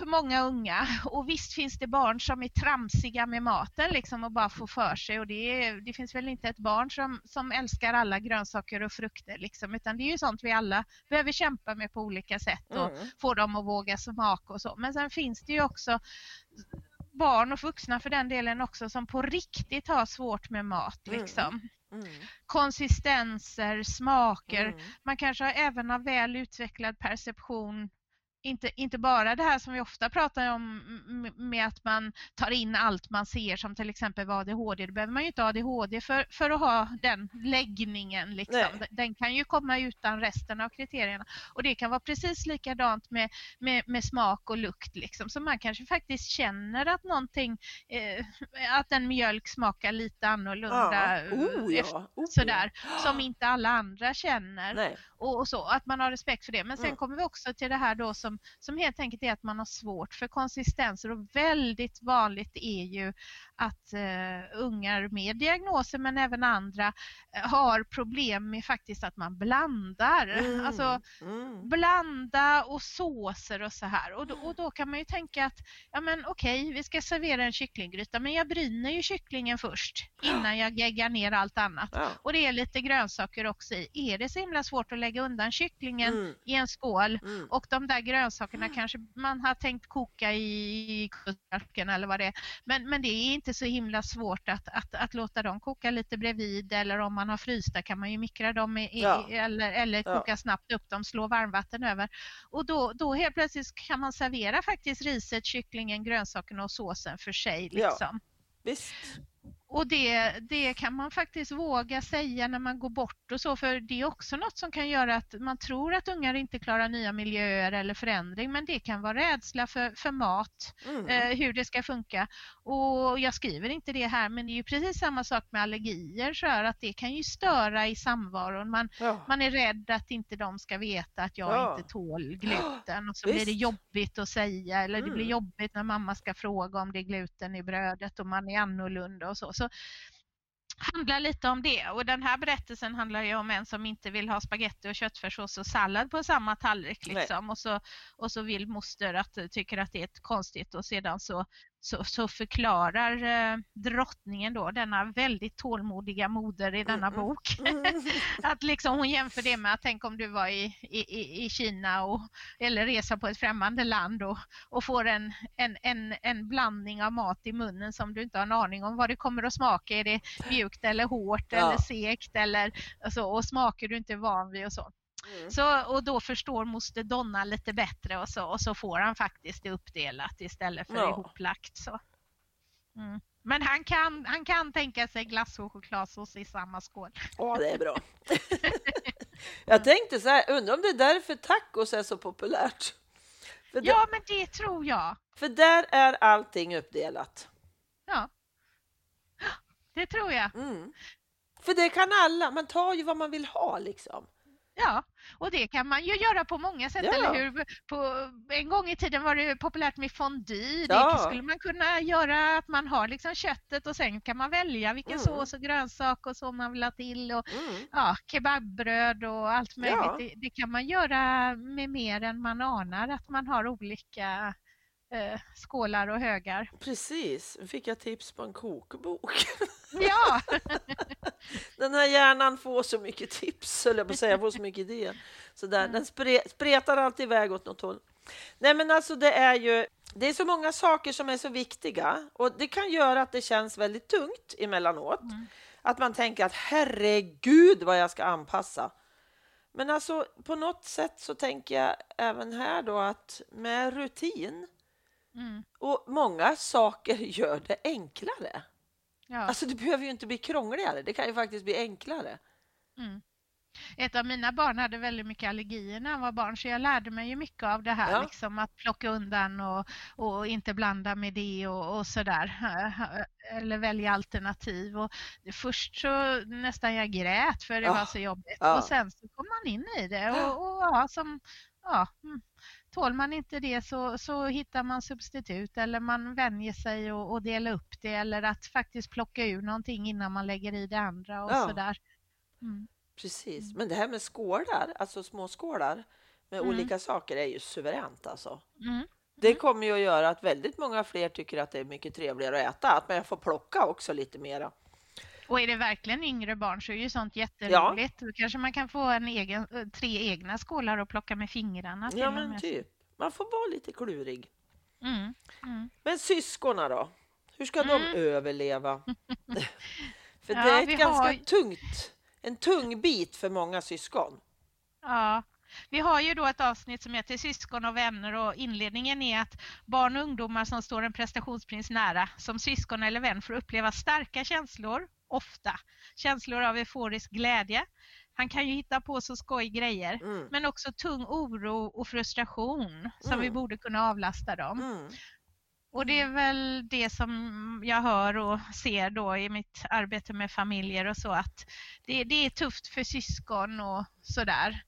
många unga. Och visst finns det barn som är tramsiga med maten liksom, och bara får för sig, och det finns väl inte ett barn som älskar alla grönsaker och frukter liksom, utan det är ju sånt vi alla behöver kämpa med på olika sätt och få dem att våga smaka och så. Men sen finns det ju också barn och vuxna för den delen också som på riktigt har svårt med mat liksom. Konsistenser, smaker, man kanske även har väl utvecklad perception. Inte bara det här som vi ofta pratar om med att man tar in allt man ser, som till exempel ADHD. Då behöver man ju inte ADHD för att ha den läggningen. Liksom. Den kan ju komma utan resten av kriterierna. Och det kan vara precis likadant med smak och lukt. Liksom. Så man kanske faktiskt känner att någonting, att en mjölk smakar lite annorlunda. Sådär, som inte alla andra känner. Och så, att man har respekt för det. Men sen kommer vi också till det här då som helt enkelt är att man har svårt för konsistenser, och väldigt vanligt är ju att ungar med diagnoser, men även andra, har problem med faktiskt att man blandar. Blanda och såser och så här. Och då kan man ju tänka att vi ska servera en kycklinggryta, men jag bryner ju kycklingen först innan jag geggar ner allt annat. Och det är lite grönsaker också i. Är det så himla svårt att lägga undan kycklingen i en skål? Och de där grönsakerna kanske man har tänkt koka i kullskalken eller vad det är. Men det är inte så himla svårt att låta dem koka lite bredvid, eller om man har frysta kan man ju mikra dem eller koka snabbt upp dem, slå varmvatten över. Och då helt plötsligt kan man servera faktiskt riset, kycklingen, grönsakerna och såsen för sig liksom. Ja, visst. Och det kan man faktiskt våga säga när man går bort och så, för det är också något som kan göra att man tror att ungar inte klarar nya miljöer eller förändring, men det kan vara rädsla för mat, hur det ska funka. Och jag skriver inte det här, men det är ju precis samma sak med allergier, så att det kan ju störa i samvaron. Man är rädd att inte de ska veta att jag inte tål gluten, och så blir det jobbigt att säga, eller det blir jobbigt när mamma ska fråga om det är gluten i brödet och man är annorlunda och så. Så handlar lite om det, och den här berättelsen handlar ju om en som inte vill ha spagetti och köttfärssås och sallad på samma tallrik liksom, och så vill moster att tycker att det är ett konstigt, och sedan så förklarar drottningen då, denna väldigt tålmodiga moder i denna bok, att liksom hon jämför det med att tänk om du var i Kina eller resa på ett främmande land och får en blandning av mat i munnen som du inte har en aning om vad det kommer att smaka, är det mjukt eller hårt eller segt eller så, och smaker du inte är van vid och så. Så, och då förstår moster Donna lite bättre, och så får han faktiskt det uppdelat istället för ihoplagt. Så. Men han kan tänka sig glass och chokladsås i samma skål. Ja, det är bra. Jag tänkte så här, undrar om det är därför tacos är så populärt. För ja, men det tror jag. För där är allting uppdelat. Ja, det tror jag. För det kan alla, man tar ju vad man vill ha liksom. Ja, och det kan man ju göra på många sätt, eller hur? En gång i tiden var det populärt med fondue. Det skulle man kunna göra, att man har liksom köttet och sen kan man välja vilken sås och grönsak och så man vill ha till, och kebabbröd och allt möjligt. Ja. Det kan man göra med mer än man anar, att man har olika skålar och högar. Precis, fick jag tips på en kokbok. Ja! Den här hjärnan får så mycket tips, eller jag säga, får så mycket idéer. Så där, den spretar alltid iväg åt något håll. Nej, men alltså det är så många saker som är så viktiga, och det kan göra att det känns väldigt tungt emellanåt. Att man tänker att herregud vad jag ska anpassa. Men alltså på något sätt så tänker jag även här då att med rutin och många saker gör det enklare. Ja. Alltså det behöver ju inte bli krångligare, det kan ju faktiskt bli enklare. Ett av mina barn hade väldigt mycket allergier när han var barn, så jag lärde mig ju mycket av det här, liksom, att plocka undan och inte blanda med det och sådär, eller välja alternativ. Och först så nästan jag grät för det var så jobbigt, och sen så kom man in i det och tål man inte det så hittar man substitut, eller man vänjer sig och delar upp det, eller att faktiskt plocka ur någonting innan man lägger i det andra och sådär. Precis, men det här med skålar, alltså små skålar med olika saker är ju suveränt alltså. Det kommer ju att göra att väldigt många fler tycker att det är mycket trevligare att äta, att man får plocka också lite mera. Och är det verkligen yngre barn så är ju sånt jätteroligt. Då kanske man kan få tre egna skålar och plocka med fingrarna. Ja, men typ. Man får vara lite klurig. Men syskorna då? Hur ska de överleva? För det är ganska tungt. En tung bit för många syskon. Ja. Vi har ju då ett avsnitt som heter Syskon och vänner, och inledningen är att barn och ungdomar som står en prestationsprins nära som syskon eller vän får uppleva starka känslor, ofta känslor av euforisk glädje. Han kan ju hitta på så skoj grejer, men också tung oro och frustration som vi borde kunna avlasta dem. Och det är väl det som jag hör och ser då i mitt arbete med familjer och så, att det är tufft för syskon och sådär.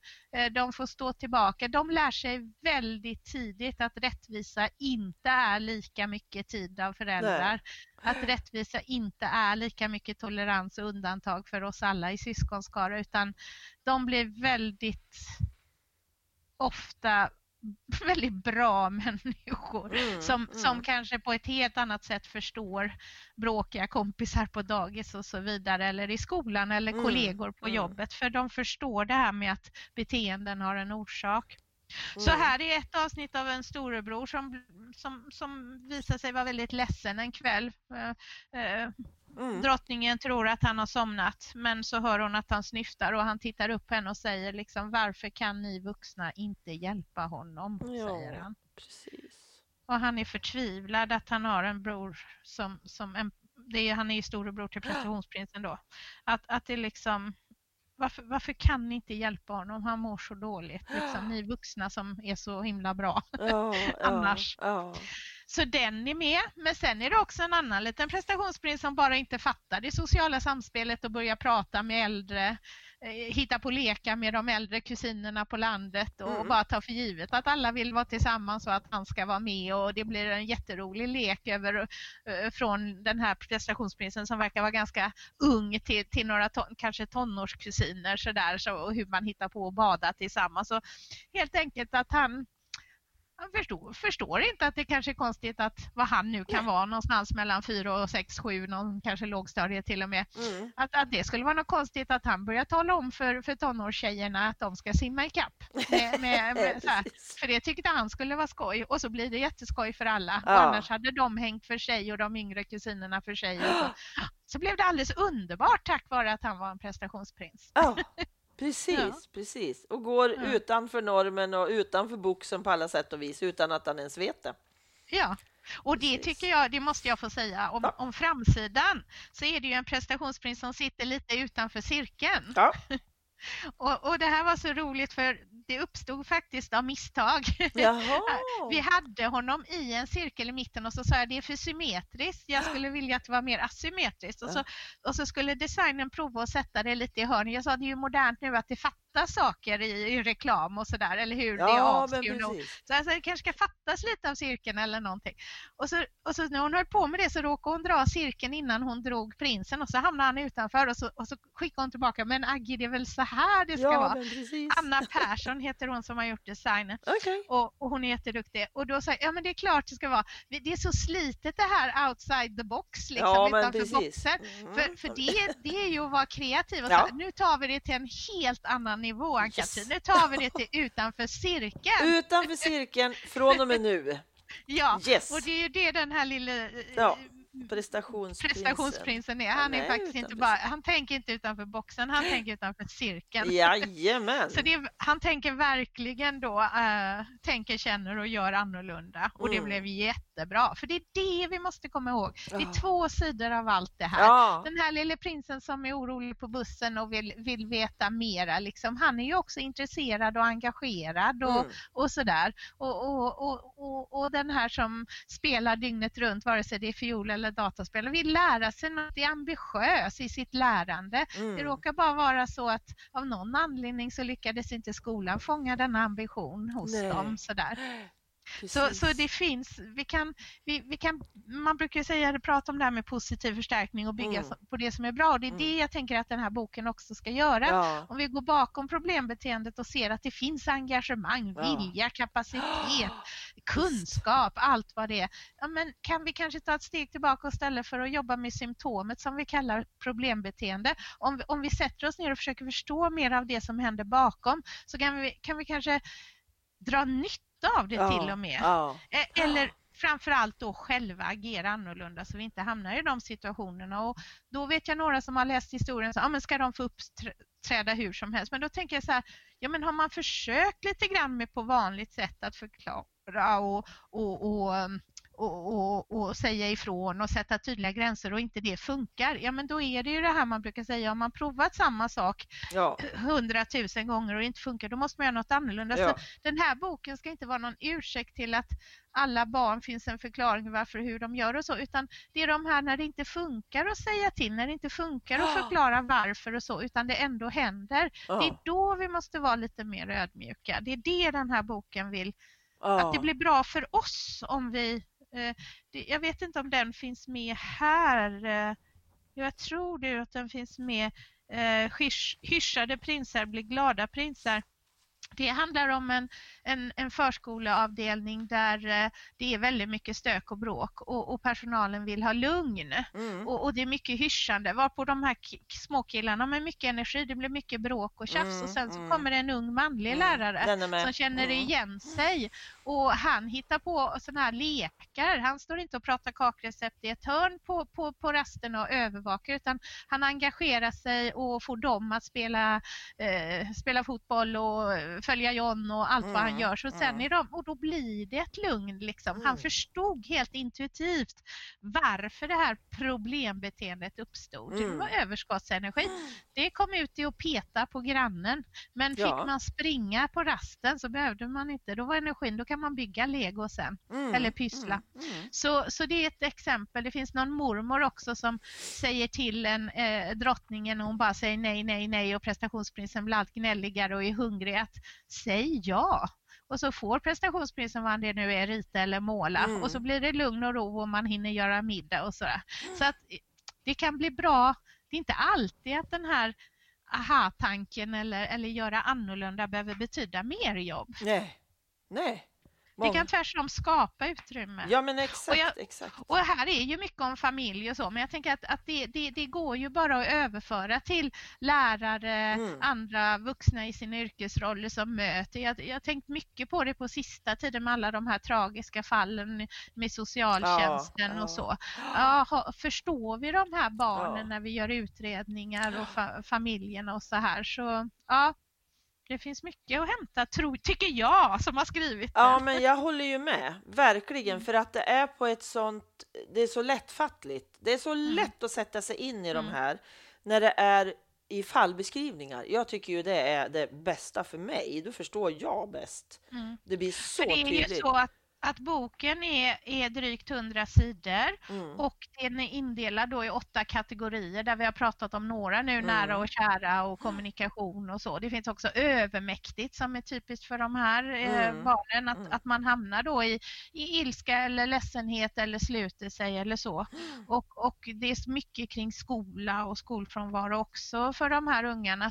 De får stå tillbaka. De lär sig väldigt tidigt att rättvisa inte är lika mycket tid av föräldrar. Nej. Att rättvisa inte är lika mycket tolerans och undantag för oss alla i syskonskara, utan de blir väldigt bra människor som kanske på ett helt annat sätt förstår bråkiga kompisar på dagis och så vidare, eller i skolan, eller kollegor på jobbet, för de förstår det här med att beteenden har en orsak. Så här är ett avsnitt av en storebror som visar sig vara väldigt ledsen en kväll. Drottningen tror att han har somnat, men så hör hon att han snyftar, och han tittar upp henne och säger liksom, varför kan ni vuxna inte hjälpa honom, säger han. Precis. Och han är förtvivlad att han har en bror som en det är, han är ju storebror till prestationsprinsen då. Att det liksom, varför kan ni inte hjälpa honom? Han mår så dåligt. Liksom, ni vuxna som är så himla bra annars. Så den är med. Men sen är det också en annan liten prestationsprins som bara inte fattar det sociala samspelet och börjar prata med äldre. Hitta på leka med de äldre kusinerna på landet och bara ta för givet att alla vill vara tillsammans och att han ska vara med, och det blir en jätterolig lek över från den här prestationsprinsen som verkar vara ganska ung till några kanske tonårskusiner sådär, och hur man hittar på att bada tillsammans. Så helt enkelt att han förstår inte att det kanske är konstigt att vad han nu kan vara någonstans mellan 4 och 6, 7, någon kanske lågstadie till och med. Att det skulle vara något konstigt att han börjar tala om för tonårstjejerna att de ska simma i kapp. För det tyckte han skulle vara skoj, och så blir det jätteskoj för alla. Ja. Annars hade de hängt för sig och de yngre kusinerna för sig. Och så blev det alldeles underbart tack vare att han var en prestationsprins. Oh. Precis, precis. Och går utanför normen och utanför boxen på alla sätt och vis utan att han ens vet det. Ja, och det tycker jag, det måste jag få säga. Om framsidan så är det ju en prestationsprins som sitter lite utanför cirkeln. Ja. Och det här var så roligt för det uppstod faktiskt av misstag. Jaha. Vi hade honom i en cirkel i mitten och så sa jag det är för symmetriskt. Jag skulle vilja att det var mer asymmetriskt. Och så skulle designen prova att sätta det lite i hörnet. Jag sa det är ju modernt nu att det fattas saker i reklam och sådär. Eller hur det är avskurna. Så alltså, det kanske ska fattas lite av cirkeln eller någonting. Och så när hon höll på med det så råkade hon dra cirkeln innan hon drog prinsen. Och så hamnade han utanför och så skickade hon tillbaka. Men Aggie, det är väl så här det ska vara. Anna Persson heter hon som har gjort designen. Okay. Och hon är jätteduktig. Och då sa jag, ja men det är klart det ska vara. Det är så slitet det här outside the box. Liksom, utanför boxen. För det är ju att vara kreativ. Och så, nu tar vi det till en helt annan nivå, Ann-Katrin. Yes. Nu tar vi det till utanför cirkeln. Utanför cirkeln från och med nu. Ja, yes. Och det är ju det den här lilla... Ja. Prestationsprinsen är. Han är faktiskt inte bara, han tänker inte utanför boxen, han tänker utanför cirkeln. Jajamän. Så han tänker verkligen då, tänker, känner och gör annorlunda. Och det blev jättebra. För det är det vi måste komma ihåg. Det är två sidor av allt det här. Ja. Den här lille prinsen som är orolig på bussen och vill veta mera. Liksom. Han är ju också intresserad och engagerad och sådär. Och den här som spelar dygnet runt, vare sig det är fiol eller dataspel, och vill lära sig något, det är ambitiös i sitt lärande. Det råkar bara vara så att av någon anledning så lyckades inte skolan fånga denna ambition hos dem sådär. Så det finns, man brukar säga, prata om det här med positiv förstärkning och bygga på det som är bra. Det är det jag tänker att den här boken också ska göra. Ja. Om vi går bakom problembeteendet och ser att det finns engagemang, vilja, kapacitet, kunskap, allt vad det är. Ja, men kan vi kanske ta ett steg tillbaka och istället för att jobba med symptomet som vi kallar problembeteende. Om vi sätter oss ner och försöker förstå mer av det som händer bakom, så kan vi kanske dra nytta av det till och med. Eller framförallt då själva agera annorlunda så vi inte hamnar i de situationerna. Och då vet jag några som har läst historien så men ska de få uppträda hur som helst. Men då tänker jag så här, ja men har man försökt lite grann med på vanligt sätt att förklara och säga ifrån och sätta tydliga gränser och inte det funkar, ja men då är det ju det här man brukar säga, om man provat samma sak 100 000 gånger och inte funkar, då måste man göra något annorlunda. Så den här boken ska inte vara någon ursäkt till att alla barn finns en förklaring varför och hur de gör och så, utan det är de här när det inte funkar att säga till, när det inte funkar att förklara varför och så, utan det ändå händer. Det är då vi måste vara lite mer ödmjuka. Det är det den här boken vill, att det blir bra för oss om vi... Jag vet inte om den finns med här. Jag tror det att den finns med. Hyschade prinsar blir glada prinsar. Det handlar om en förskoleavdelning där det är väldigt mycket stök och bråk och personalen vill ha lugn. Och det är mycket hyschande. Varpå de här småkillarna med mycket energi, det blir mycket bråk och tjafs. Och sen så kommer en ung manlig lärare som känner igen sig. Och han hittar på sådana här lekar. Han står inte och pratar kakrecept i ett hörn på rasten och övervakar, utan han engagerar sig och får dem att spela fotboll och följa John och allt vad han gör. Så sen är de, och då blir det ett lugn liksom. Han förstod helt intuitivt varför det här problembeteendet uppstod. Det var överskottsenergi. Det kom ut i att peta på grannen. Men fick man springa på rasten så behövde man inte. Då var energin, då kan man bygga lego sen. Eller pyssla. Så det är ett exempel. Det finns någon mormor också som säger till en drottningen, och hon bara säger nej, nej, nej, och prestationsprinsen blir allt gnälligare och är hungrig, att säg ja. Och så får prestationsprinsen, vad det nu är, rita eller måla. Och så blir det lugn och ro och man hinner göra middag och sådär. Så att det kan bli bra. Det är inte alltid att den här aha-tanken eller göra annorlunda behöver betyda mer jobb. Nej, nej. Det kan tvärtom skapa utrymme. Ja, men exakt. Och här är ju mycket om familj och så. Men jag tänker att det går ju bara att överföra till lärare, andra vuxna i sina yrkesroller som möter. Jag har tänkt mycket på det på sista tiden med alla de här tragiska fallen med socialtjänsten och så. Ja, förstår vi de här barnen när vi gör utredningar och familjerna och så här, så ja. Det finns mycket att hämta, tycker jag, som har skrivit det. Ja, men jag håller ju med. Verkligen, för att det är på ett sånt... Det är så lättfattligt. Det är så lätt att sätta sig in i de här när det är i fallbeskrivningar. Jag tycker ju det är det bästa för mig. Då förstår jag bäst. Det blir så tydligt. Det är ju så att boken är drygt 100 sidor och den är indelad då i 8 kategorier där vi har pratat om några nu, nära och kära och kommunikation och så. Det finns också övermäktigt som är typiskt för de här barnen, att man hamnar då i ilska eller ledsenhet eller sluter sig eller så. Och det är mycket kring skola och skolfrånvaro också för de här ungarna.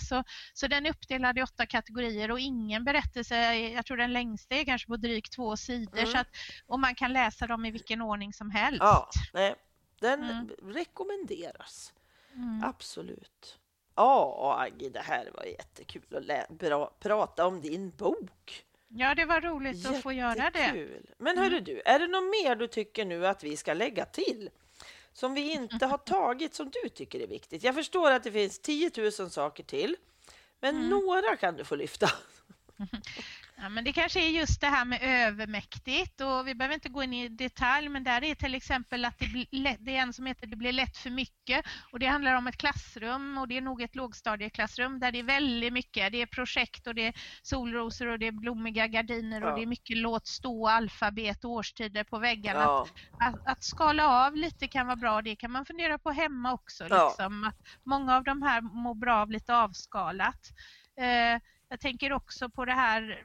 Så den är uppdelad i 8 kategorier och ingen berättelse, jag tror den längsta är kanske på drygt 2 sidor. Så att, och man kan läsa dem i vilken ordning som helst. Ja, nej, den rekommenderas. Absolut. Ja, Aggie, det här var jättekul att prata om din bok. Ja, det var roligt att få göra det. Men hörru du, är det något mer du tycker nu att vi ska lägga till? Som vi inte har tagit, som du tycker är viktigt? Jag förstår att det finns 10 000 saker till. Men några kan du få lyfta. Ja, men det kanske är just det här med övermäktigt, och vi behöver inte gå in i detalj, men där är till exempel att det är en som heter Det blir lätt för mycket, och det handlar om ett klassrum, och det är nog ett lågstadieklassrum där det är väldigt mycket, det är projekt och det är solrosor och det är blommiga gardiner och det är mycket låt stå, alfabet och årstider på väggarna. Att skala av lite kan vara bra, det kan man fundera på hemma också liksom. Att många av de här mår bra av lite avskalat. Jag tänker också på det här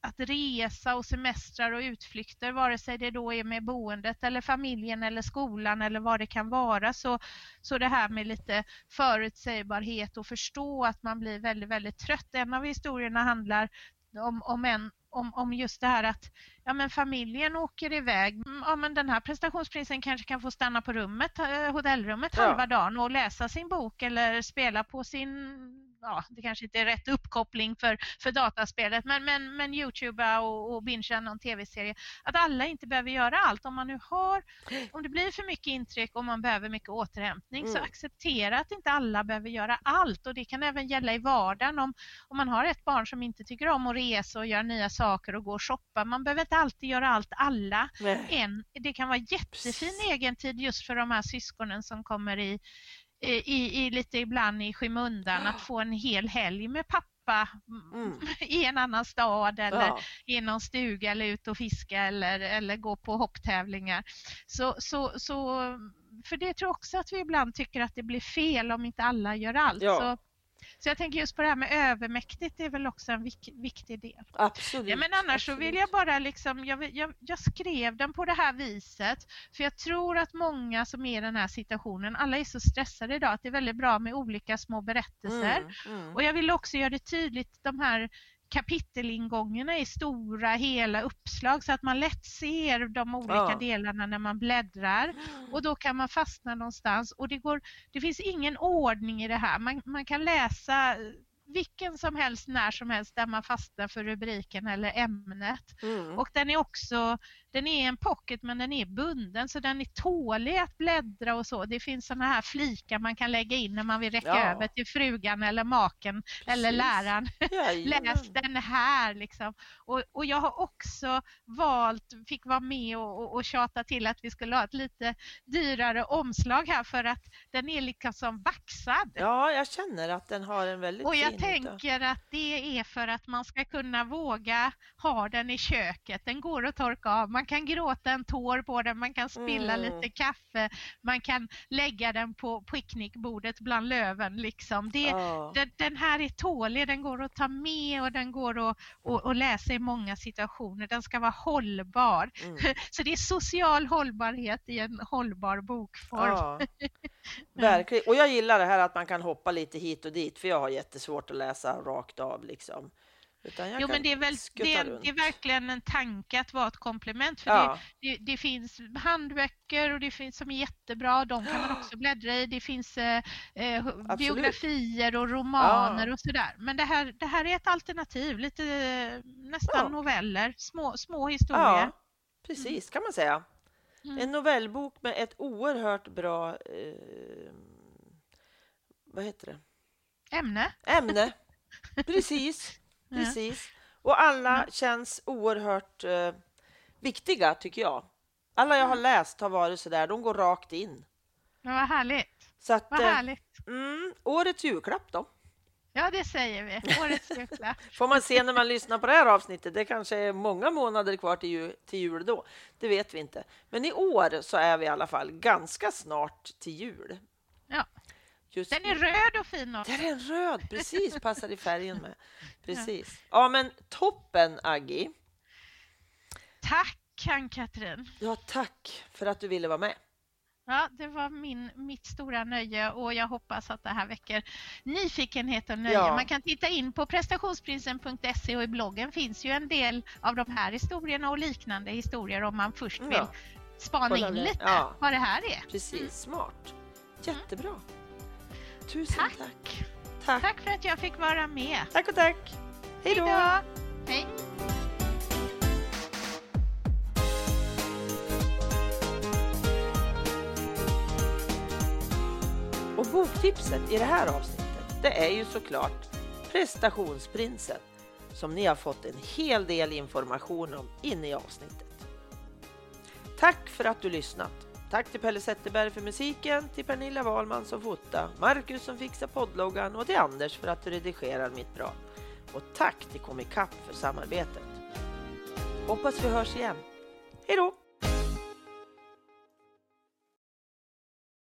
att resa och semestrar och utflykter, vare sig det då är med boendet eller familjen eller skolan eller vad det kan vara, så det här med lite förutsägbarhet och förstå att man blir väldigt, väldigt trött. En av historierna handlar om just det här att familjen åker iväg. Men den här prestationsprinsen kanske kan få stanna på hotellrummet halva dagen och läsa sin bok eller spela på sin... Ja, det kanske inte är rätt uppkoppling för dataspelet, men YouTube och binge någon tv-serie. Att alla inte behöver göra allt. Om det blir för mycket intryck och man behöver mycket återhämtning, så acceptera att inte alla behöver göra allt. Och det kan även gälla i vardagen, om man har ett barn som inte tycker om att resa och göra nya saker och gå och shoppa. Man behöver inte alltid göra allt alla. Det kan vara jättefin egen tid just för de här syskonen som kommer i lite ibland i skymundan, att få en hel helg med pappa i en annan stad eller i någon stuga eller ut och fiska eller gå på hopptävlingar. Så för det tror jag också att vi ibland tycker att det blir fel om inte alla gör allt. Så jag tänker just på det här med övermäktigt, det är väl också en viktig del. Absolut. Ja, men annars så vill jag bara liksom, jag skrev den på det här viset för jag tror att många som är i den här situationen, alla är så stressade idag, att det är väldigt bra med olika små berättelser. Och jag vill också göra det tydligt, de här kapitelingångarna är stora, hela uppslag, så att man lätt ser de olika delarna när man bläddrar, och då kan man fastna någonstans, och det finns ingen ordning i det här, man kan läsa vilken som helst, när som helst, där man fastnar för rubriken eller ämnet. Och den är också Den är en pocket men den är bunden så den är tålig att bläddra och så. Det finns såna här flikar man kan lägga in när man vill räcka över till frugan eller maken. Precis. Eller läraren. Ja, ja. Läs den här liksom. Och jag har också fick vara med och tjata till att vi skulle ha ett lite dyrare omslag här för att den är liksom vaxad. Ja, jag känner att den har en väldigt fin. Och jag tänker att det är för att man ska kunna våga ha den i köket. Den går att torka av. Man kan gråta en tår på den, man kan spilla lite kaffe, man kan lägga den på picknickbordet bland löven liksom. Den här är tålig, den går att ta med och den går att läsa i många situationer. Den ska vara hållbar. Så det är social hållbarhet i en hållbar bokform. Ja. Verkligen. Och jag gillar det här att man kan hoppa lite hit och dit för jag har jättesvårt att läsa rakt av liksom. Jo, men det är verkligen en tanke att vara ett komplement för det finns handböcker och det finns som är jättebra, de kan man också bläddra i. Det finns biografier och romaner och sådär. Men det här är ett alternativ, lite nästan noveller, små historier. Ja, precis kan man säga. En novellbok med ett oerhört bra vad heter det? Ämne. Precis. Precis. Och alla känns oerhört viktiga tycker jag. Alla jag har läst har varit sådär. De går rakt in. Ja, vad härligt. Så att, vad härligt. Årets julklapp då. Ja, det säger vi. Årets julklapp. Får man se när man lyssnar på det här avsnittet. Det kanske är många månader kvar till jul då. Det vet vi inte. Men i år så är vi i alla fall ganska snart till jul. Ja. Just den är röd och fin också. Den är röd, precis. Passar i färgen med. Precis. Ja, men toppen, Aggie. Tack, Ann-Katrin. Ja, tack för att du ville vara med. Ja, det var mitt stora nöje och jag hoppas att det här väcker nyfikenhet och nöje. Ja. Man kan titta in på prestationsprinsen.se och i bloggen finns ju en del av de här historierna och liknande historier om man först vill spana in lite vad det här är. Precis, smart. Jättebra. Tusen tack. Tack för att jag fick vara med. Tack och tack. Hej då. Hej. Och boktipset i det här avsnittet, det är ju såklart Prestationsprinsen som ni har fått en hel del information om inne i avsnittet. Tack för att du lyssnat. Tack till Pelle Zetterberg för musiken, till Pernilla Wahlman som fotar, Marcus som fixar poddloggan och till Anders för att du redigerar mitt prat. Och tack till Komikapp för samarbetet. Hoppas vi hörs igen. Hej då!